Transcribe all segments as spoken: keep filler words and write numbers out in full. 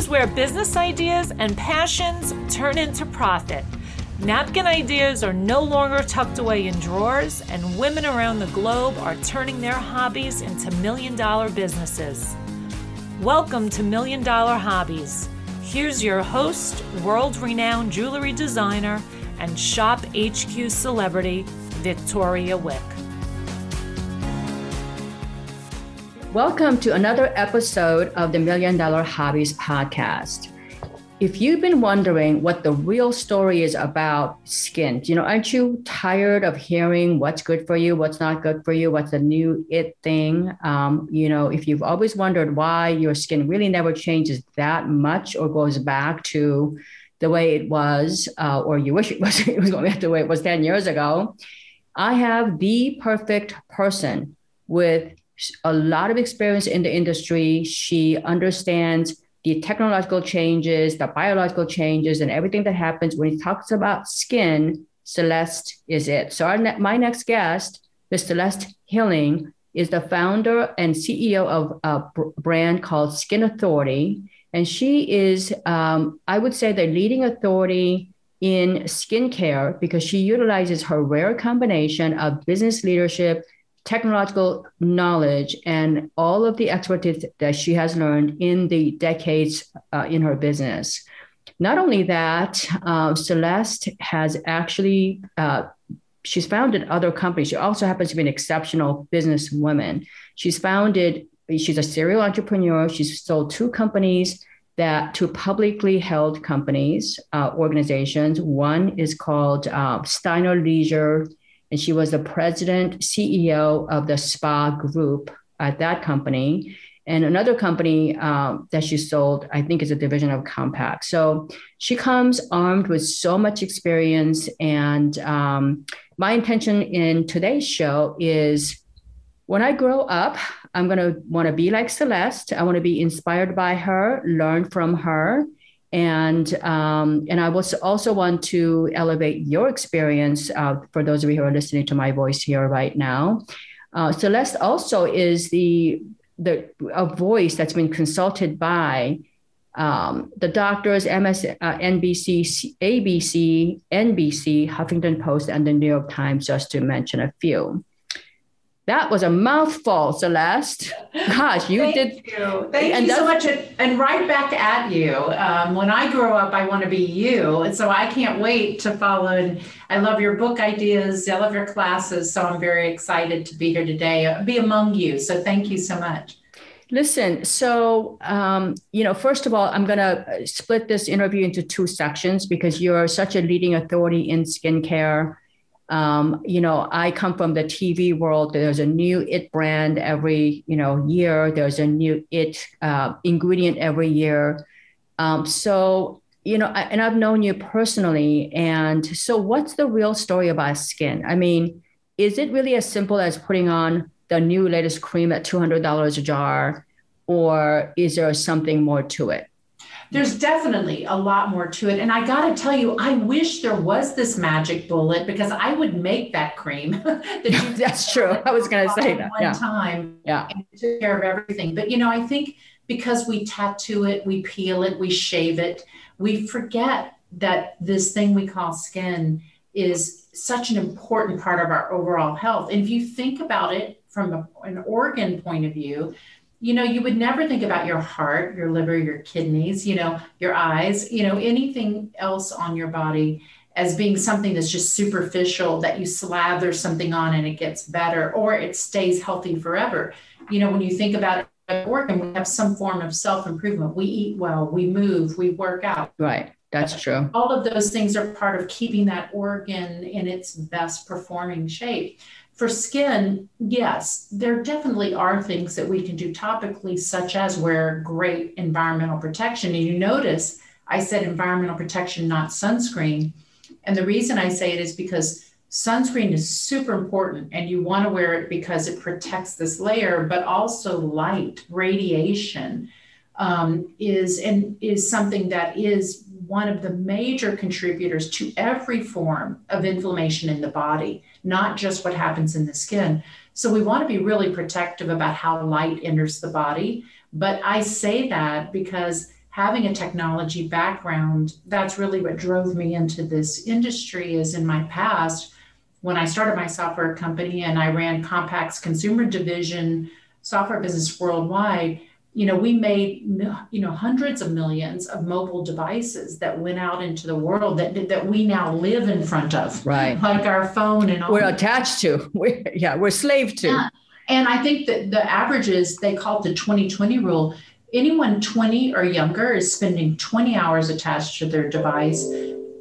is where business ideas and passions turn into profit. Napkin ideas are no longer tucked away in drawers, and women around the globe are turning their hobbies into million-dollar businesses. Welcome to Million Dollar Hobbies. Here's your host, world-renowned jewelry designer and Shop H Q celebrity, Victoria Wick. Welcome to another episode of the Million Dollar Hobbies podcast. If you've been wondering what the real story is about skin, you know, aren't you tired of hearing what's good for you, what's not good for you, what's the new it thing? Um, you know, if you've always wondered why your skin really never changes that much or goes back to the way it was, uh, or you wish it was, it was going back to the way it was ten years ago, I have the perfect person with a lot of experience in the industry. She understands the technological changes, the biological changes, and everything that happens when it talks about skin. Celeste is it. So our ne- my next guest, Miz Celeste Hilling, is the founder and C E O of a b- brand called Skin Authority. And she is, um, I would say, the leading authority in skincare because she utilizes her rare combination of business leadership, technological knowledge, and all of the expertise that she has learned in the decades uh, in her business. Not only that, uh, Celeste has actually, uh, she's founded other companies. She also happens to be an exceptional businesswoman. She's founded, she's a serial entrepreneur. She's sold two companies that, two publicly held companies, uh, organizations. One is called uh, Steiner Leisure, and she was the president, C E O of the spa group at that company. And another company um, that she sold, I think, is a division of Compaq. So she comes armed with so much experience. And um, my intention in today's show is, when I grow up, I'm going to want to be like Celeste. I want to be inspired by her, learn from her. And um, and I was also want to elevate your experience uh, for those of you who are listening to my voice here right now. Uh, Celeste also is the the a voice that's been consulted by um, the doctors, M S N B C, A B C, N B C, Huffington Post, and the New York Times, just to mention a few. That was a mouthful, Celeste. Gosh, you Thank did. You. Thank and you so much. And right back at you. Um, when I grow up, I want to be you. And so I can't wait to follow. And I love your book ideas. I love your classes. So I'm very excited to be here today, be among you. So thank you so much. Listen, so, um, you know, first of all, I'm going to split this interview into two sections because you're such a leading authority in skincare. Um, you know, I come from the T V world. There's a new it brand every, you know, year. There's a new it uh, ingredient every year. Um, so, you know, I, and I've known you personally. And so what's the real story about skin? I mean, is it really as simple as putting on the new latest cream at two hundred dollars a jar? Or is there something more to it? There's definitely a lot more to it. And I got to tell you, I wish there was this magic bullet because I would make that cream. that you That's true. I was going to say that. One yeah. time yeah. and took care of everything. But, you know, I think because we tattoo it, we peel it, we shave it, we forget that this thing we call skin is such an important part of our overall health. And if you think about it from a, an organ point of view, you know, you would never think about your heart, your liver, your kidneys, you know, your eyes, you know, anything else on your body as being something that's just superficial that you slather something on and it gets better or it stays healthy forever. You know, when you think about it, organ, we have some form of self-improvement. We eat well, we move, we work out. Right. That's true. All of those things are part of keeping that organ in its best performing shape. For skin, yes, there definitely are things that we can do topically, such as wear great environmental protection. And you notice I said environmental protection, not sunscreen. And the reason I say it is because sunscreen is super important and you want to wear it because it protects this layer, but also light, radiation um, is, and is something that is one of the major contributors to every form of inflammation in the body, not just what happens in the skin. So we want to be really protective about how light enters the body. But I say that because having a technology background, that's really what drove me into this industry. Is in my past, when I started my software company and I ran Compaq's consumer division software business worldwide, you know, we made, you know, hundreds of millions of mobile devices that went out into the world that that we now live in front of, right? Like our phone and all. We're attached to, we're, yeah, we're slave to. Yeah. And I think that the average is, they call it the twenty twenty rule. Anyone twenty or younger is spending twenty hours attached to their device.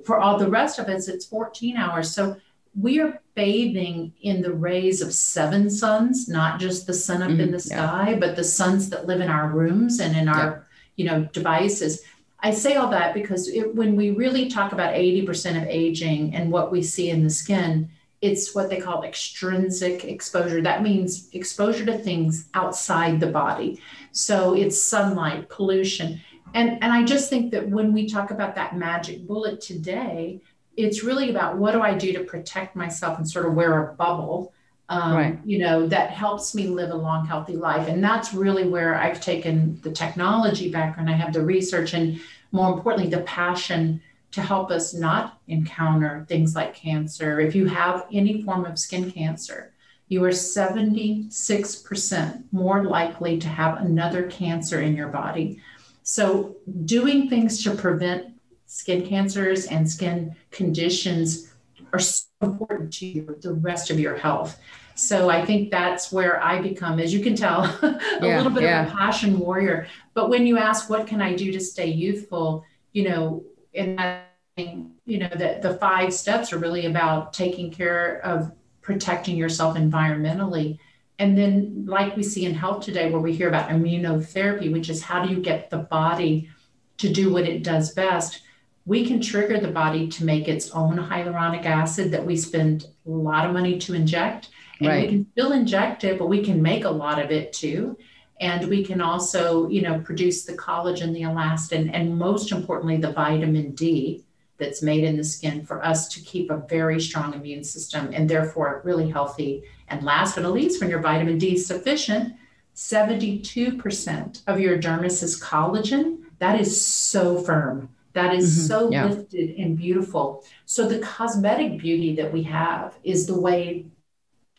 For all the rest of us, it's fourteen hours. So we are bathing in the rays of seven suns, not just the sun up mm-hmm. in the sky, yeah. but the suns that live in our rooms and in yeah. our, you know, devices. I say all that because it, when we really talk about eighty percent of aging and what we see in the skin, it's what they call extrinsic exposure. That means exposure to things outside the body. So it's sunlight, pollution. And, and I just think that when we talk about that magic bullet today, it's really about, what do I do to protect myself and sort of wear a bubble, um, right. you know, that helps me live a long, healthy life. And that's really where I've taken the technology background. I have the research and, more importantly, the passion to help us not encounter things like cancer. If you have any form of skin cancer, you are seventy-six percent more likely to have another cancer in your body. So doing things to prevent skin cancers and skin conditions are so important to you, the rest of your health. So I think that's where I become, as you can tell, a yeah, little bit yeah. of a passion warrior. But when you ask, what can I do to stay youthful? You know, and I think, you know, that the five steps are really about taking care of protecting yourself environmentally. And then, like we see in health today, where we hear about immunotherapy, which is how do you get the body to do what it does best? We can trigger the body to make its own hyaluronic acid that we spend a lot of money to inject. And right. we can still inject it, but we can make a lot of it too. And we can also, you know, produce the collagen, the elastin, and most importantly, the vitamin D that's made in the skin for us to keep a very strong immune system and therefore really healthy. And last but not least, when your vitamin D is sufficient, seventy-two percent of your dermis' collagen, that is so firm. That is mm-hmm. so yeah. lifted and beautiful. So the cosmetic beauty that we have is the way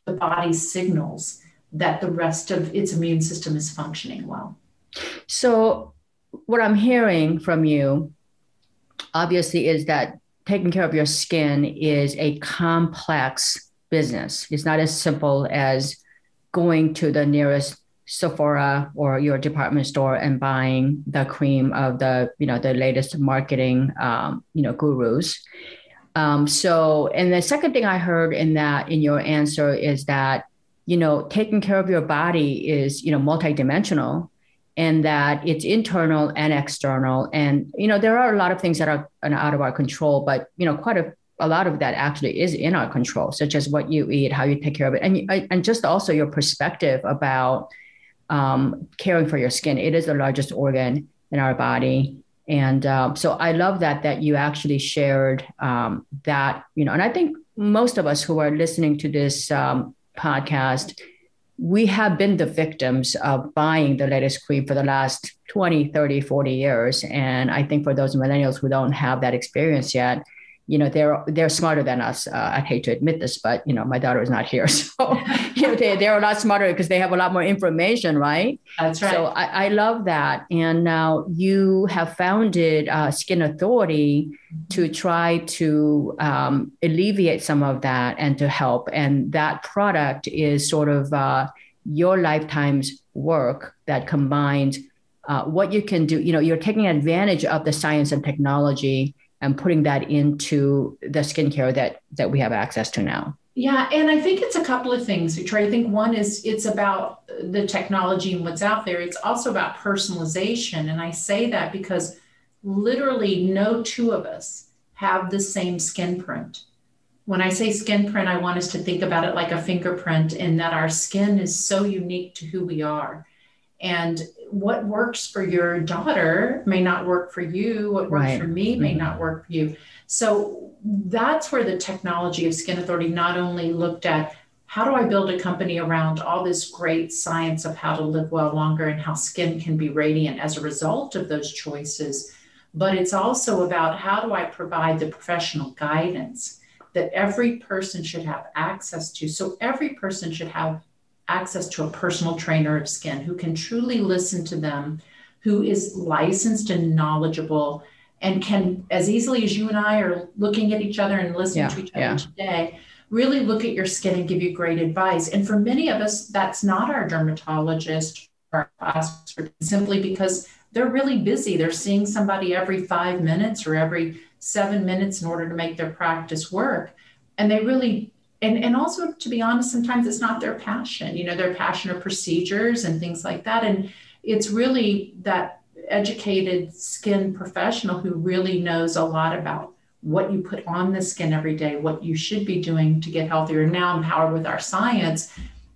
the body signals that the rest of its immune system is functioning well. So what I'm hearing from you, obviously, is that taking care of your skin is a complex business. It's not as simple as going to the nearest Sephora or your department store and buying the cream of the, you know, the latest marketing, um, you know, gurus. Um, so, and the second thing I heard in that, in your answer, is that, you know, taking care of your body is, you know, multidimensional, and that it's internal and external. And, you know, there are a lot of things that are out of our control, but, you know, quite a, a lot of that actually is in our control, such as what you eat, how you take care of it. And, and just also your perspective about um, caring for your skin. It is the largest organ in our body. And uh, so I love that, that you actually shared um, that, you know, and I think most of us who are listening to this um podcast, we have been the victims of buying the latest cream for the last twenty, thirty, forty years. And I think for those millennials who don't have that experience yet, you know, they're, they're smarter than us. Uh, I hate to admit this, but, you know, my daughter is not here. So you know, they, they're a lot smarter because they have a lot more information, right? That's right. So I, I love that. And now you have founded uh, Skin Authority to try to um, alleviate some of that and to help. And that product is sort of uh, your lifetime's work that combines uh, what you can do. You know, you're taking advantage of the science and technology and putting that into the skincare that that we have access to now. Yeah, and I think it's a couple of things, Victoria. I think one is, it's about the technology and what's out there. It's also about personalization. And I say that because literally no two of us have the same skin print. When I say skin print, I want us to think about it like a fingerprint, in that our skin is so unique to who we are. And what works for your daughter may not work for you. What works right. for me may mm-hmm. not work for you. So that's where the technology of Skin Authority not only looked at how do I build a company around all this great science of how to live well longer and how skin can be radiant as a result of those choices? But it's also about how do I provide the professional guidance that every person should have access to? So every person should have access to a personal trainer of skin who can truly listen to them, who is licensed and knowledgeable, and can, as easily as you and I are looking at each other and listening yeah, to each other yeah. today, really look at your skin and give you great advice. And for many of us, that's not our dermatologist or us, simply because they're really busy. They're seeing somebody every five minutes or every seven minutes in order to make their practice work. And they really, and, and also, to be honest, sometimes it's not their passion. You know, their passion are procedures and things like that. And it's really that educated skin professional who really knows a lot about what you put on the skin every day, what you should be doing to get healthier. Now, empowered with our science,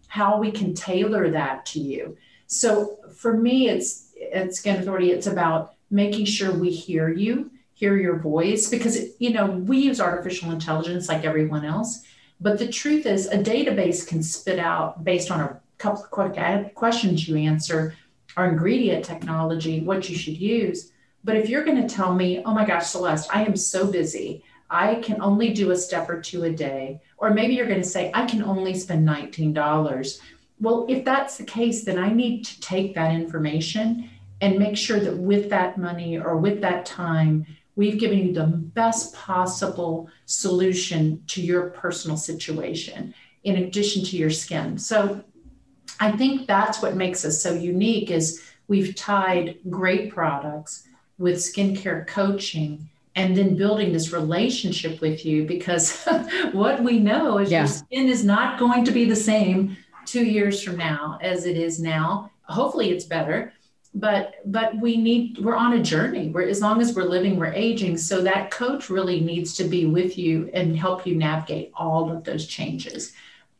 how we can tailor that to you. So for me, it's at Skin Authority, it's about making sure we hear you, hear your voice, because, you know, we use artificial intelligence like everyone else. But the truth is, a database can spit out, based on a couple of quick questions you answer, our ingredient technology, what you should use. But if you're going to tell me, oh my gosh, Celeste, I am so busy, I can only do a step or two a day, or maybe you're going to say, I can only spend nineteen dollars. Well, if that's the case, then I need to take that information and make sure that with that money or with that time, we've given you the best possible solution to your personal situation, in addition to your skin. So I think that's what makes us so unique, is we've tied great products with skincare coaching and then building this relationship with you, because what we know is yeah. your skin is not going to be the same two years from now as it is now. Hopefully it's better, but but we need, we're on a journey. We're, as long as we're living, we're aging. So that coach really needs to be with you and help you navigate all of those changes.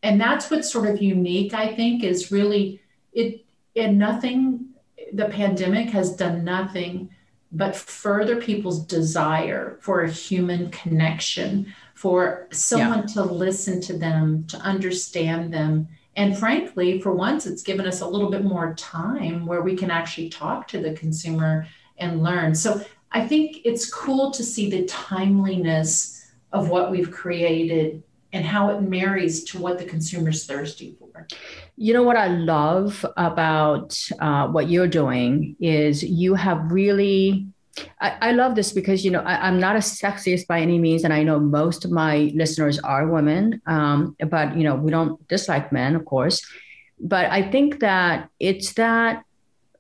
And that's what's sort of unique, I think, is really it, and nothing, the pandemic has done nothing but further people's desire for a human connection, for someone yeah. to listen to them, to understand them. And frankly, for once, it's given us a little bit more time where we can actually talk to the consumer and learn. So I think it's cool to see the timeliness of what we've created and how it marries to what the consumer's thirsty for. You know what I love about uh, what you're doing is you have really, I, I love this because, you know, I, I'm not a sexist by any means. And I know most of my listeners are women, um, but, you know, we don't dislike men, of course. But I think that it's that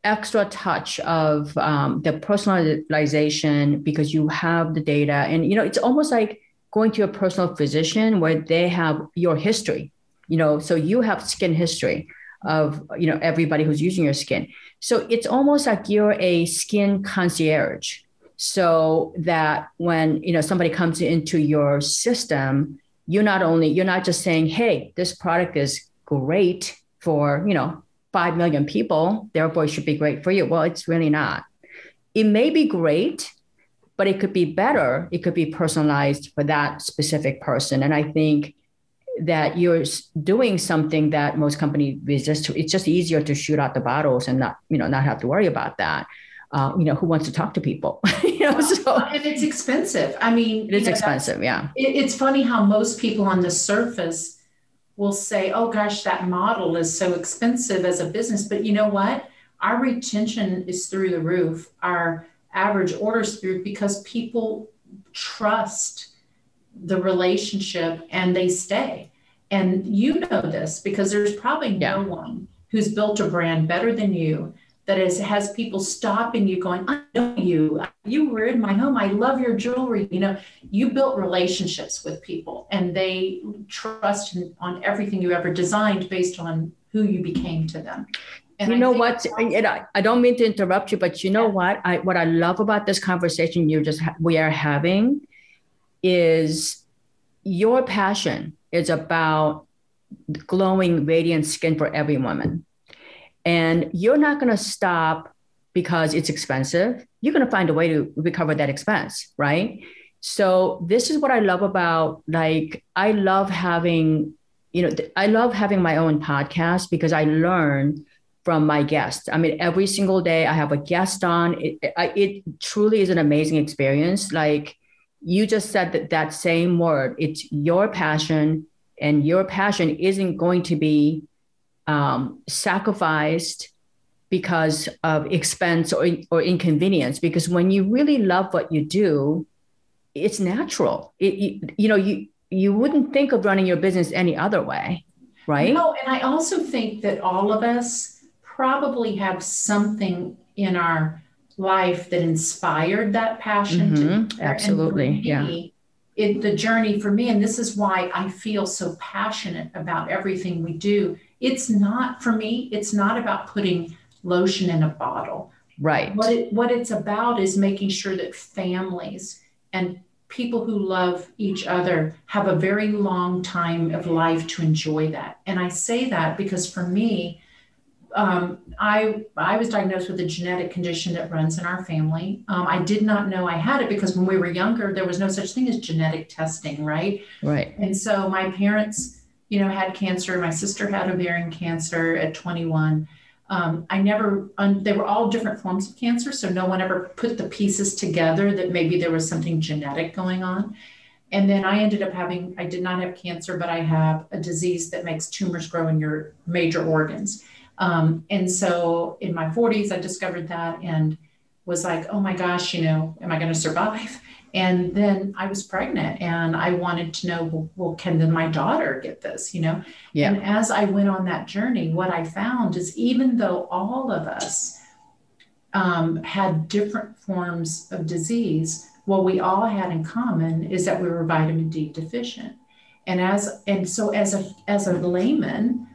extra touch of um, the personalization, because you have the data and, you know, it's almost like going to a personal physician where they have your history, you know, so you have skin history of, you know, everybody who's using your skin. So it's almost like you're a skin concierge, so that when, you know, somebody comes into your system, you're not only, you're not just saying, hey, this product is great for, you know, five million people, therefore it should be great for you. Well, it's really not. It may be great, but it could be better. It could be personalized for that specific person. And I think that you're doing something that most companies resist. It's just easier to shoot out the bottles and not, you know, not have to worry about that. Uh, you know, who wants to talk to people? you know, so and it's expensive. I mean, it's expensive. Yeah. It, it's funny how most people on the surface will say, oh gosh, that model is so expensive as a business. But you know what? Our retention is through the roof. Our average orders through, because people trust the relationship and they stay. And you know this, because there's probably yeah. no one who's built a brand better than you that is, has people stopping you going, I know you, you were in my home, I love your jewelry. You know, you built relationships with people and they trust on everything you ever designed based on who you became to them. And you know what? And I, I don't mean to interrupt you, but you know yeah. what? I what I love about this conversation you just ha- we are having is your passion is about glowing, radiant skin for every woman, and you're not going to stop because it's expensive. You're going to find a way to recover that expense, right? So this is what I love about, like, I love having you know, th- I love having my own podcast because I learn from my guests. I mean, every single day I have a guest on. It, I, it truly is an amazing experience. Like you just said that, that same word, it's your passion, and your passion isn't going to be um, sacrificed because of expense or, or inconvenience, because when you really love what you do, it's natural. It, you, you know, you, you wouldn't think of running your business any other way, right? No, and I also think that all of us probably have something in our life that inspired that passion. Mm-hmm. To absolutely. Me, yeah. It, the journey for me, and this is why I feel so passionate about everything we do. It's not, for me, it's not about putting lotion in a bottle. Right. What it, what it's about is making sure that families and people who love each other have a very long time of life to enjoy that. And I say that because for me, um, I I was diagnosed with a genetic condition that runs in our family. Um, I did not know I had it because when we were younger, there was no such thing as genetic testing, right? Right. And so my parents, you know, had cancer. My sister had ovarian cancer at twenty-one. Um, I never, um, they were all different forms of cancer. So no one ever put the pieces together that maybe there was something genetic going on. And then I ended up having, I did not have cancer, but I have a disease that makes tumors grow in your major organs. Um, and so in my forties, I discovered that and was like, oh my gosh, you know, am I going to survive? And then I was pregnant and I wanted to know, well, well can then my daughter get this, you know? Yeah. And as I went on that journey, what I found is even though all of us um, had different forms of disease, what we all had in common is that we were vitamin D deficient. And as, and so as a, as a layman,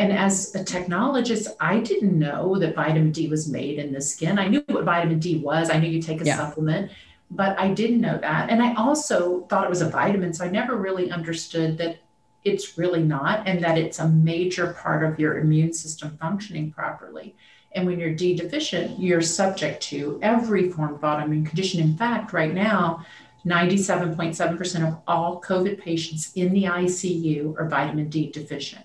and as a technologist, I didn't know that vitamin D was made in the skin. I knew what vitamin D was. I knew you take a yeah. supplement, but I didn't know that. And I also thought it was a vitamin. So I never really understood that it's really not, and that it's a major part of your immune system functioning properly. And when you're D deficient, you're subject to every form of autoimmune condition. In fact, right now, ninety-seven point seven percent of all COVID patients in the I C U are vitamin D deficient.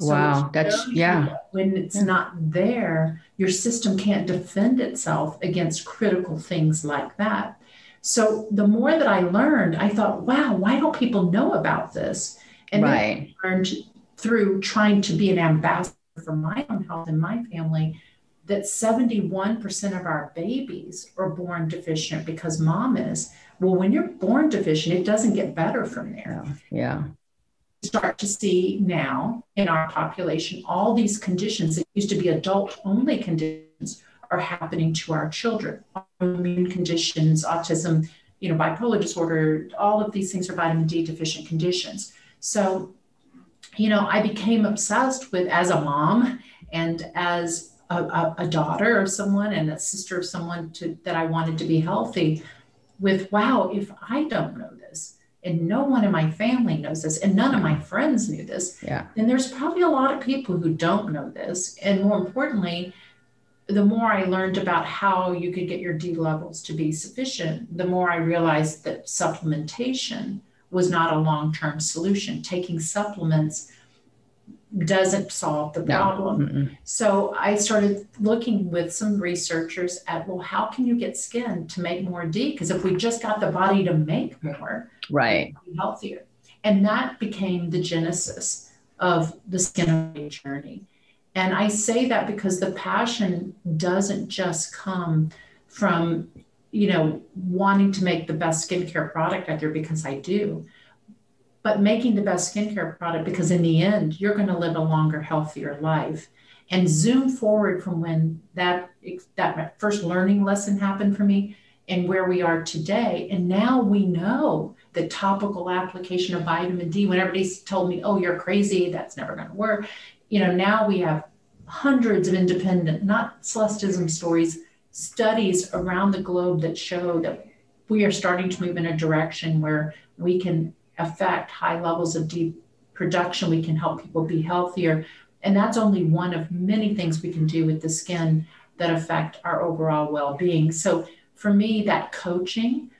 So wow. That's yeah. When it's yeah. not there, your system can't defend itself against critical things like that. So the more that I learned, I thought, wow, why don't people know about this? And right. then I learned through trying to be an ambassador for my own health and my family that seventy-one percent of our babies are born deficient because mom is. Well, when you're born deficient, it doesn't get better from there. Yeah. yeah. Start to see now in our population, all these conditions that used to be adult only conditions are happening to our children. Autoimmune conditions, autism, you know, bipolar disorder, all of these things are vitamin D deficient conditions. So, you know, I became obsessed with, as a mom and as a, a, a daughter of someone and a sister of someone to, that I wanted to be healthy with, wow, if I don't know this, and no one in my family knows this, and none of my friends knew this, yeah. then there's probably a lot of people who don't know this. And more importantly, the more I learned about how you could get your D levels to be sufficient, the more I realized that supplementation was not a long-term solution. Taking supplements doesn't solve the problem. No. So I started looking with some researchers at, well, how can you get skin to make more D? Because if we just got the body to make more, right, we'd be healthier. And that became the genesis of the Skin journey. And I say that because the passion doesn't just come from, you know, wanting to make the best skincare product out there, because I do, but making the best skincare product, because in the end, you're going to live a longer, healthier life. And zoom forward from when that, that first learning lesson happened for me and where we are today. And now we know the topical application of vitamin D, when everybody's told me, oh, you're crazy, that's never going to work. You know, now we have hundreds of independent, not Celestism stories, studies around the globe that show that we are starting to move in a direction where we can affect high levels of D production. We can help people be healthier. And that's only one of many things we can do with the skin that affect our overall well-being. So for me, that coaching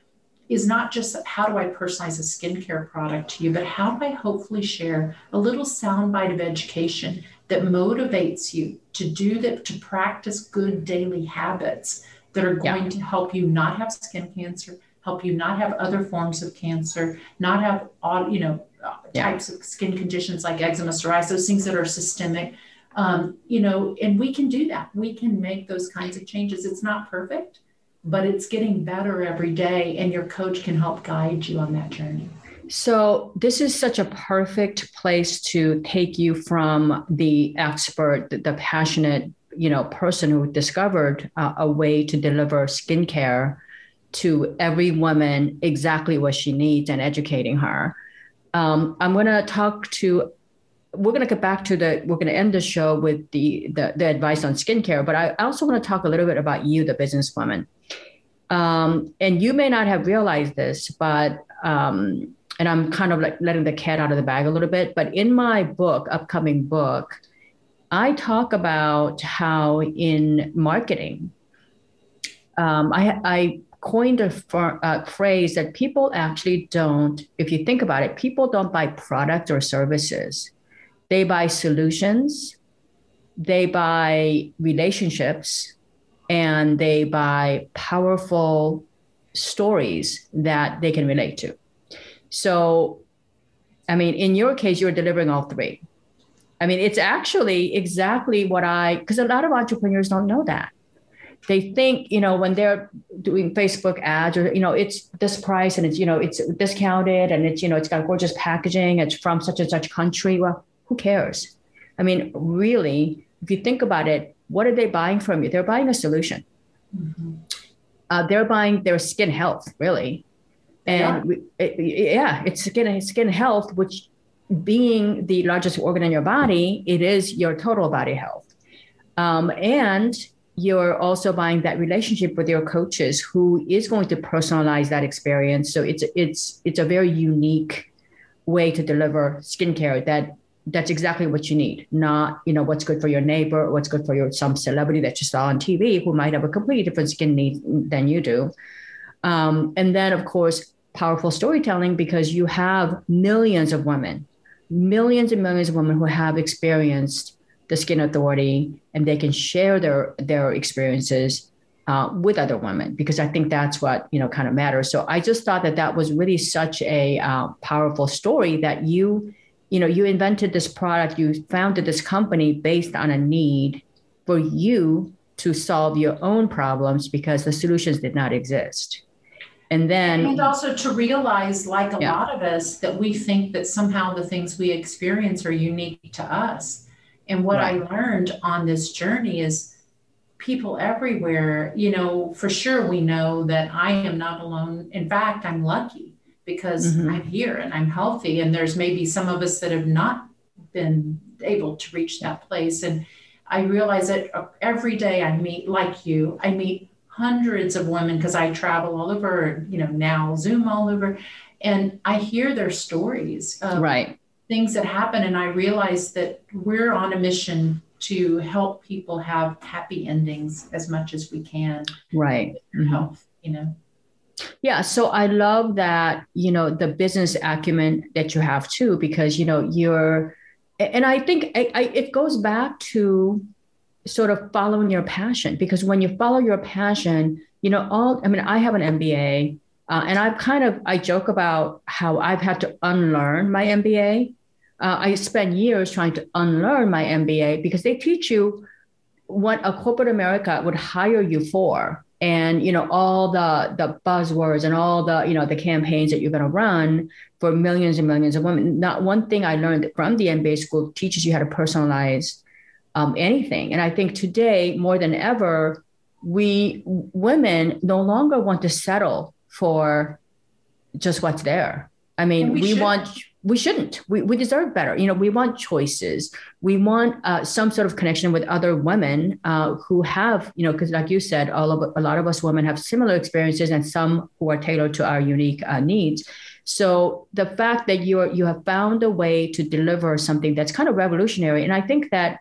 is not just how do I personalize a skincare product to you, but how do I hopefully share a little soundbite of education that motivates you to do that, to practice good daily habits that are going yeah. to help you not have skin cancer, help you not have other forms of cancer, not have all, you know, yeah. types of skin conditions like eczema, psoriasis, those things that are systemic, um, you know, and we can do that. We can make those kinds of changes. It's not perfect, but it's getting better every day, and your coach can help guide you on that journey. So this is such a perfect place to take you from the expert, the, the passionate, you know, person who discovered uh, a way to deliver skincare to every woman exactly what she needs and educating her. Um, I'm going to talk to, we're going to get back to the, we're going to end the show with the, the, the advice on skincare, but I also want to talk a little bit about you, the businesswoman. Um, and you may not have realized this, but, um, and I'm kind of like letting the cat out of the bag a little bit, but in my book, upcoming book, I talk about how in marketing, um, I, I coined a, a phrase that people actually don't, if you think about it, people don't buy products or services. They buy solutions, they buy relationships, and they buy powerful stories that they can relate to. So, I mean, in your case, you're delivering all three. I mean, it's actually exactly what I, because a lot of entrepreneurs don't know that. They think, you know, when they're doing Facebook ads or, you know, it's this price and it's, you know, it's discounted and it's, you know, it's got gorgeous packaging. It's from such and such country. Well, who cares? I mean, really, if you think about it, what are they buying from you? They're buying a solution. Mm-hmm. Uh, they're buying their skin health, really. And yeah, we, it, yeah it's skin, skin health, which being the largest organ in your body, it is your total body health. Um, and you're also buying that relationship with your coaches who is going to personalize that experience. So it's, it's, it's a very unique way to deliver skincare that that's exactly what you need. Not, you know, what's good for your neighbor, or what's good for your, some celebrity that you saw on T V who might have a completely different skin need than you do. Um, and then of course, powerful storytelling, because you have millions of women Millions and millions of women who have experienced the Skin Authority, and they can share their their experiences uh, with other women, because I think that's what, you know, kind of matters. So I just thought that that was really such a uh, powerful story that you, you know, you invented this product, you founded this company based on a need for you to solve your own problems because the solutions did not exist. And then and also to realize, like a yeah. lot of us, that we think that somehow the things we experience are unique to us. And what right. I learned on this journey is people everywhere, you know, for sure, we know that I am not alone. In fact, I'm lucky because mm-hmm. I'm here and I'm healthy. And there's maybe some of us that have not been able to reach that place. And I realize that every day I meet, like you, I meet hundreds of women, because I travel all over, you know, now Zoom all over, and I hear their stories of right. things that happen. And I realize that we're on a mission to help people have happy endings as much as we can. Right. With their health, you know? Yeah. So I love that, you know, the business acumen that you have too, because, you know, you're, and I think I, I, it goes back to sort of following your passion, because when you follow your passion, you know, all, I mean, I have an M B A uh, and I've kind of, I joke about how I've had to unlearn my M B A. Uh, I spent years trying to unlearn my M B A because they teach you what a corporate America would hire you for. And, you know, all the, the buzzwords and all the, you know, the campaigns that you're going to run for millions and millions of women. Not one thing I learned from the M B A school teaches you how to personalize Um, anything. And I think today more than ever, we women no longer want to settle for just what's there. I mean, we, we want, we shouldn't, we, we deserve better. You know, we want choices. We want uh, some sort of connection with other women uh, who have, you know, because like you said, all of, a lot of us women have similar experiences, and some who are tailored to our unique uh, needs. So the fact that you are, you have found a way to deliver something that's kind of revolutionary. And I think that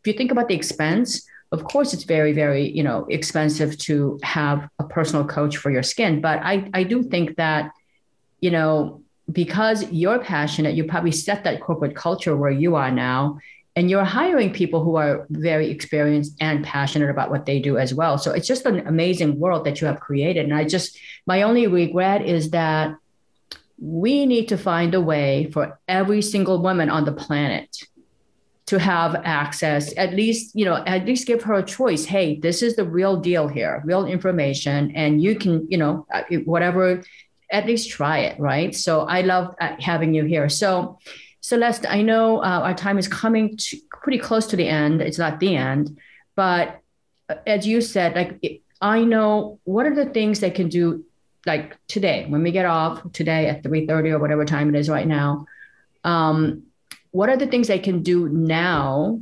if you think about the expense, Of course, it's very, very, you know, expensive to have a personal coach for your skin. But I, I do think that, you know, because you're passionate, you probably set that corporate culture where you are now, and you're hiring people who are very experienced and passionate about what they do as well. So it's just an amazing world that you have created. And I just, my only regret is that we need to find a way for every single woman on the planet to have access, at least, you know, at least give her a choice. Hey, this is the real deal here, real information. And you can, you know, whatever, at least try it. Right. So I love having you here. So Celeste, I know uh, our time is coming to pretty close to the end. It's not the end, but as you said, like, it, I know what are the things they can do like today, when we get off today at three thirty or whatever time it is right now. Um, what are the things they can do now?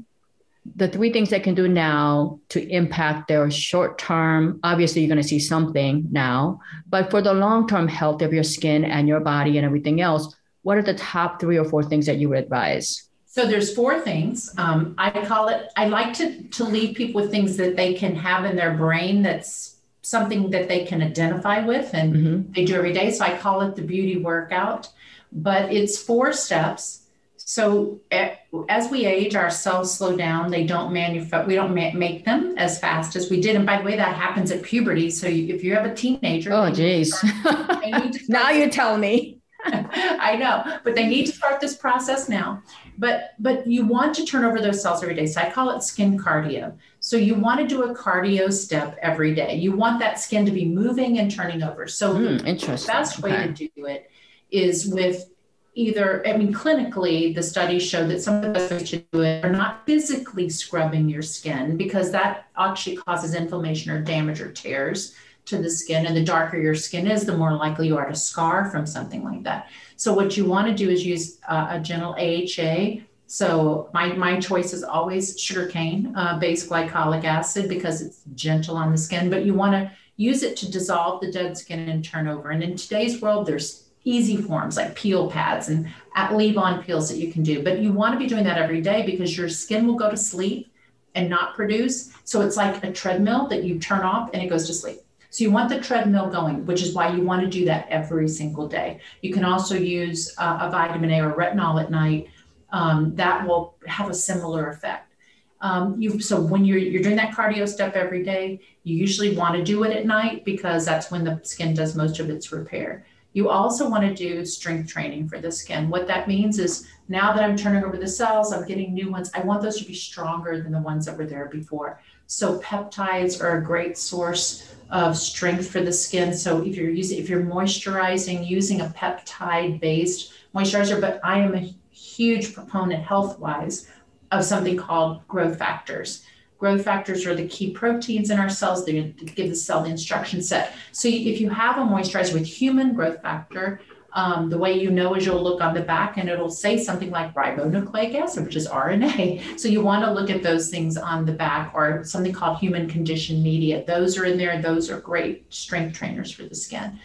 The three things they can do now to impact their short term, obviously you're going to see something now, but for the long-term health of your skin and your body and everything else, what are the top three or four things that you would advise? So there's four things. Um, I call it, I like to, to leave people with things that they can have in their brain. That's something that they can identify with and mm-hmm. they do every day. So I call it the beauty workout, but it's four steps. So as we age, our cells slow down. They don't manufacture, we don't ma- make them as fast as we did. And by the way, that happens at puberty. So you, if you have a teenager, oh geez, start, now you tell me. I know, but they need to start this process now. But but you want to turn over those cells every day. So I call it skin cardio. So you want to do a cardio step every day. You want that skin to be moving and turning over. So mm, the best way okay. to do it is with either, I mean, clinically, the studies show that some of us should do it are not physically scrubbing your skin, because that actually causes inflammation or damage or tears to the skin. And the darker your skin is, the more likely you are to scar from something like that. So what you want to do is use uh, a gentle A H A. So my, my choice is always sugarcane, uh, based glycolic acid, because it's gentle on the skin, but you want to use it to dissolve the dead skin and turn over. And in today's world, there's easy forms like peel pads and leave-on peels that you can do. But you want to be doing that every day, because your skin will go to sleep and not produce. So it's like a treadmill that you turn off and it goes to sleep. So you want the treadmill going, which is why you want to do that every single day. You can also use uh, a vitamin A or retinol at night. Um, that will have a similar effect. Um, you, so when you're, you're doing that cardio step every day, you usually want to do it at night, because that's when the skin does most of its repair. You also want to do strength training for the skin. What that means is, now that I'm turning over the cells, I'm getting new ones. I want those to be stronger than the ones that were there before. So peptides are a great source of strength for the skin. So if you're using, if you're moisturizing, using a peptide-based moisturizer. But I am a huge proponent health-wise of something called growth factors. Growth factors are the key proteins in our cells that give the cell the instruction set. So if you have a moisturizer with human growth factor, um, the way you know is you'll look on the back and it'll say something like ribonucleic acid, which is R N A. So you want to look at those things on the back, or something called human conditioned media. Those are in there. Those are great strength trainers for the skin.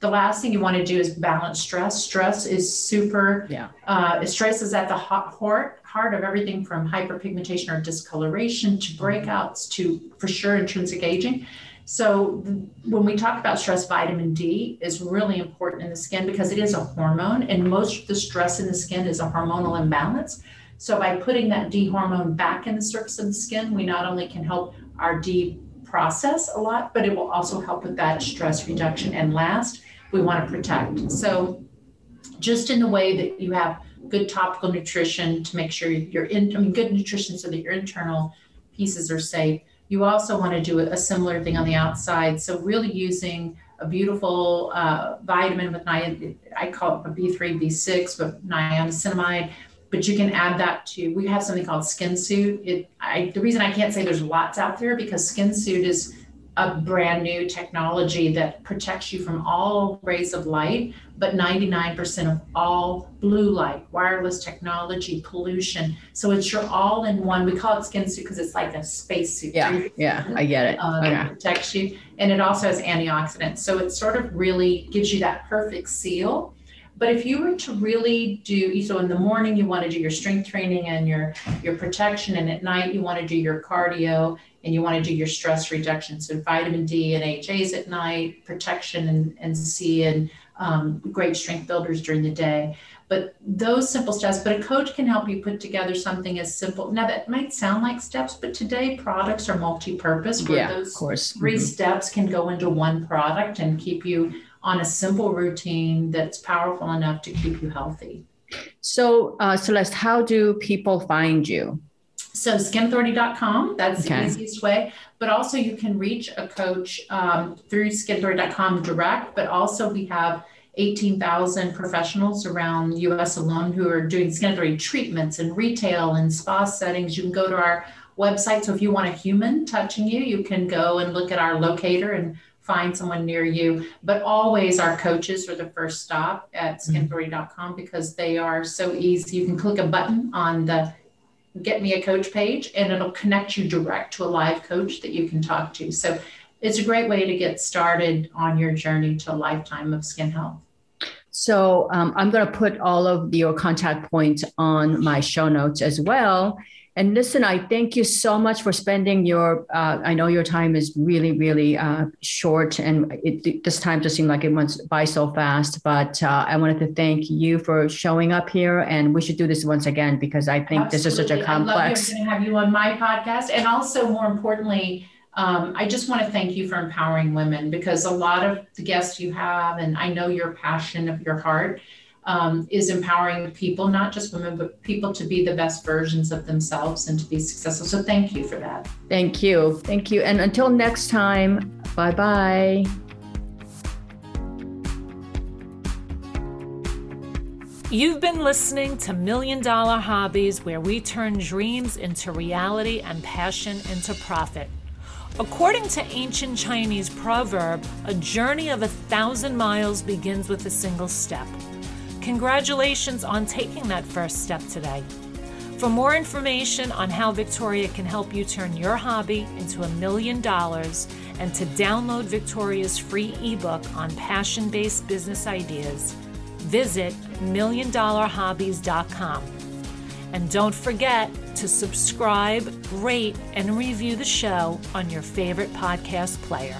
The last thing you want to do is balance stress. Stress is super, yeah. uh, stress is at the heart, heart of everything from hyperpigmentation or discoloration to breakouts to, for sure, intrinsic aging. So the, when we talk about stress, vitamin D is really important in the skin, because it is a hormone, and most of the stress in the skin is a hormonal imbalance. So by putting that D hormone back in the surface of the skin, we not only can help our D process a lot, but it will also help with that stress reduction. And last, we want to protect. So just in the way that you have good topical nutrition to make sure you're in, I mean, good nutrition so that your internal pieces are safe, you also want to do a similar thing on the outside. So really using a beautiful uh, vitamin with, I call it B three, B six, but niacinamide. But you can add that to, we have something called SkinSuit. It, I, the reason I can't say there's lots out there, because SkinSuit is a brand new technology that protects you from all rays of light, but ninety-nine percent of all blue light, wireless technology, pollution. So it's your all in one. We call it SkinSuit because it's like a space suit. Yeah, yeah, I get it. Um, yeah. It protects you. And it also has antioxidants. So it sort of really gives you that perfect seal. But if you were to really do, so in the morning, you want to do your strength training and your, your protection. And at night, you want to do your cardio and you want to do your stress reduction. So vitamin D and H As at night, protection and, and C and um, great strength builders during the day. But those simple steps, but a coach can help you put together something as simple. Now that might sound like steps, but today products are multi-purpose where yeah, those of course. three mm-hmm. steps can go into one product and keep you on a simple routine that's powerful enough to keep you healthy. So uh, Celeste, how do people find you? So skin authority dot com, that's okay. the easiest way. But also you can reach a coach um, through skin authority dot com direct, but also we have eighteen thousand professionals around the U S alone who are doing Skin Authority treatments in retail and spa settings. You can go to our website. So if you want a human touching you, you can go and look at our locator and find someone near you, but always our coaches are the first stop at skin authority dot com because they are so easy. You can click a button on the Get Me a Coach page and it'll connect you direct to a live coach that you can talk to. So it's a great way to get started on your journey to a lifetime of skin health. So um, I'm going to put all of your contact points on my show notes as well. And listen, I thank you so much for spending your, uh, I know your time is really, really uh, short and it, this time just seemed like it went by so fast, but uh, I wanted to thank you for showing up here and we should do this once again, because I think Absolutely. this is such a complex. I love you. I'm going to have you on my podcast. And also more importantly, um, I just want to thank you for empowering women because a lot of the guests you have, and I know your passion of your heart, Um, is empowering people, not just women, but people to be the best versions of themselves and to be successful. So thank you for that. Thank you. Thank you. And until next time, bye-bye. You've been listening to Million Dollar Hobbies, where we turn dreams into reality and passion into profit. According to ancient Chinese proverb, a journey of a thousand miles begins with a single step. Congratulations on taking that first step today. For more information on how Victoria can help you turn your hobby into a million dollars and to download Victoria's free ebook on passion-based business ideas, visit million dollar hobbies dot com. And don't forget to subscribe, rate, and review the show on your favorite podcast player.